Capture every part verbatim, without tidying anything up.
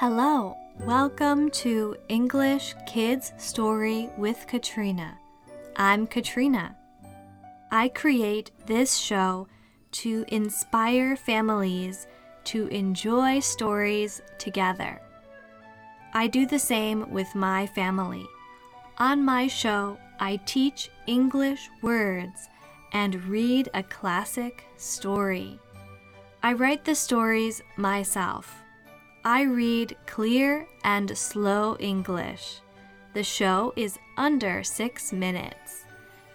Hello, welcome to English Kids Story with Katrina. I'm Katrina. I create this show to inspire families to enjoy stories together. I do the same with my family. On my show, I teach English words and read a classic story. I write the stories myself.I read clear and slow English. The show is under six minutes.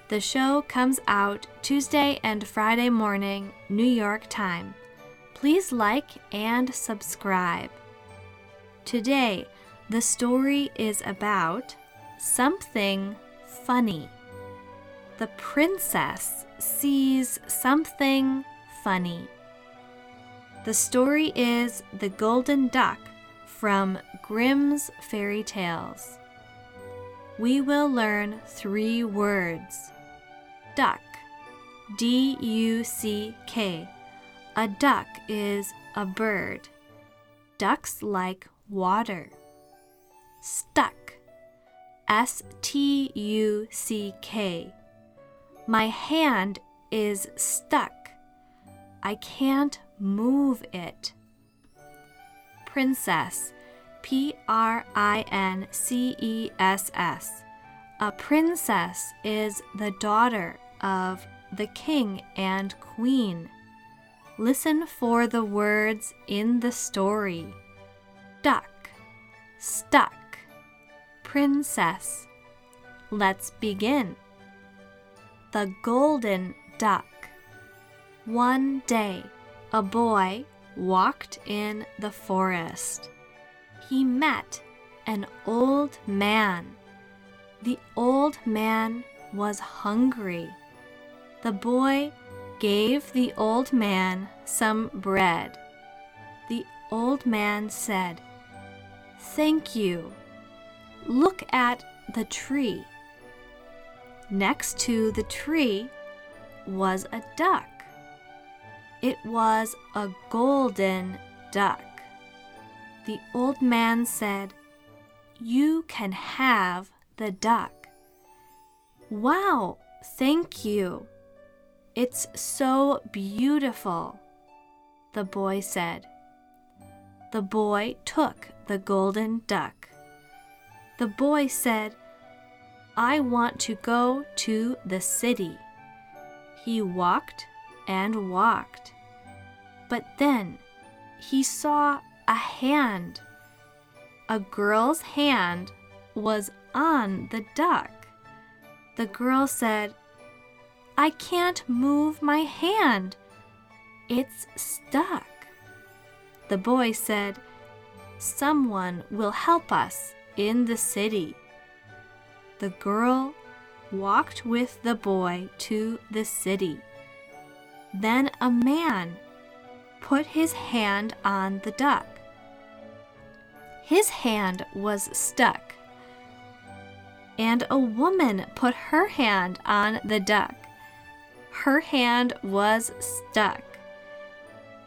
The show comes out Tuesday and Friday morning, New York time. Please like and subscribe. Today, the story is about something funny. The princess sees something funny.The story is The Golden Duck from Grimm's Fairy Tales. We will learn three words. Duck, D U C K. A duck is a bird. Ducks like water. Stuck, S T U C K. My hand is stuck. I can't.Move it. Princess, P R I N C E S S. A princess is the daughter of the king and queen. Listen for the words in the story. Duck, stuck, princess. Let's begin. The Golden Duck. One day,A boy walked in the forest. He met an old man. The old man was hungry. The boy gave the old man some bread. The old man said, "Thank you. Look at the tree." Next to the tree was a duck.It was a golden duck. The old man said, "You can have the duck." "Wow, thank you. It's so beautiful," the boy said. The boy took the golden duck. The boy said, "I want to go to the city." He walked and walked.But then he saw a hand. A girl's hand was on the duck. The girl said, "I can't move my hand. It's stuck." The boy said, "Someone will help us in the city." The girl walked with the boy to the city. Then a man.Put his hand on the duck. His hand was stuck, and a woman put her hand on the duck. Her hand was stuck.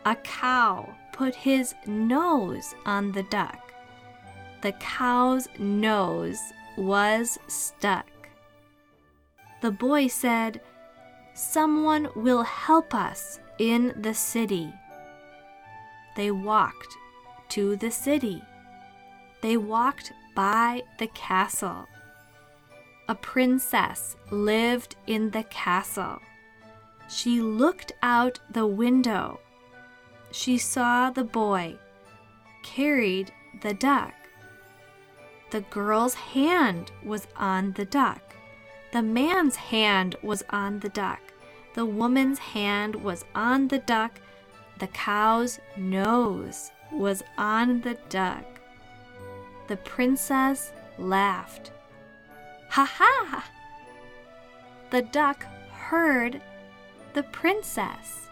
A cow put his nose on the duck. The cow's nose was stuck. The boy said, "Someone will help us in the city."They walked to the city. They walked by the castle. A princess lived in the castle. She looked out the window. She saw the boy carried the duck. The girl's hand was on the duck. The man's hand was on the duck. The woman's hand was on the duck.The cow's nose was on the duck. The princess laughed. "Ha ha!" The duck heard the princess.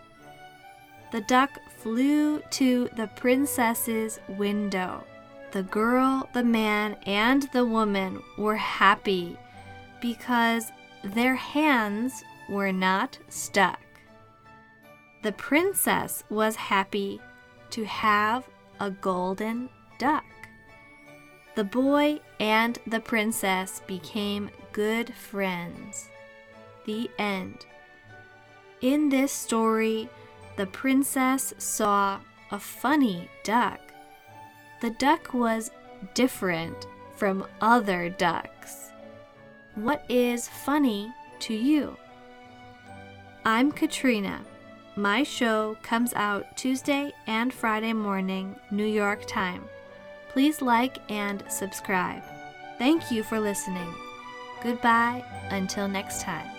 The duck flew to the princess's window. The girl, the man, and the woman were happy because their hands were not stuck.The princess was happy to have a golden duck. The boy and the princess became good friends. The end. In this story, the princess saw a funny duck. The duck was different from other ducks. What is funny to you? I'm Katrina. My show comes out Tuesday and Friday morning, New York time. Please like and subscribe. Thank you for listening. Goodbye until next time.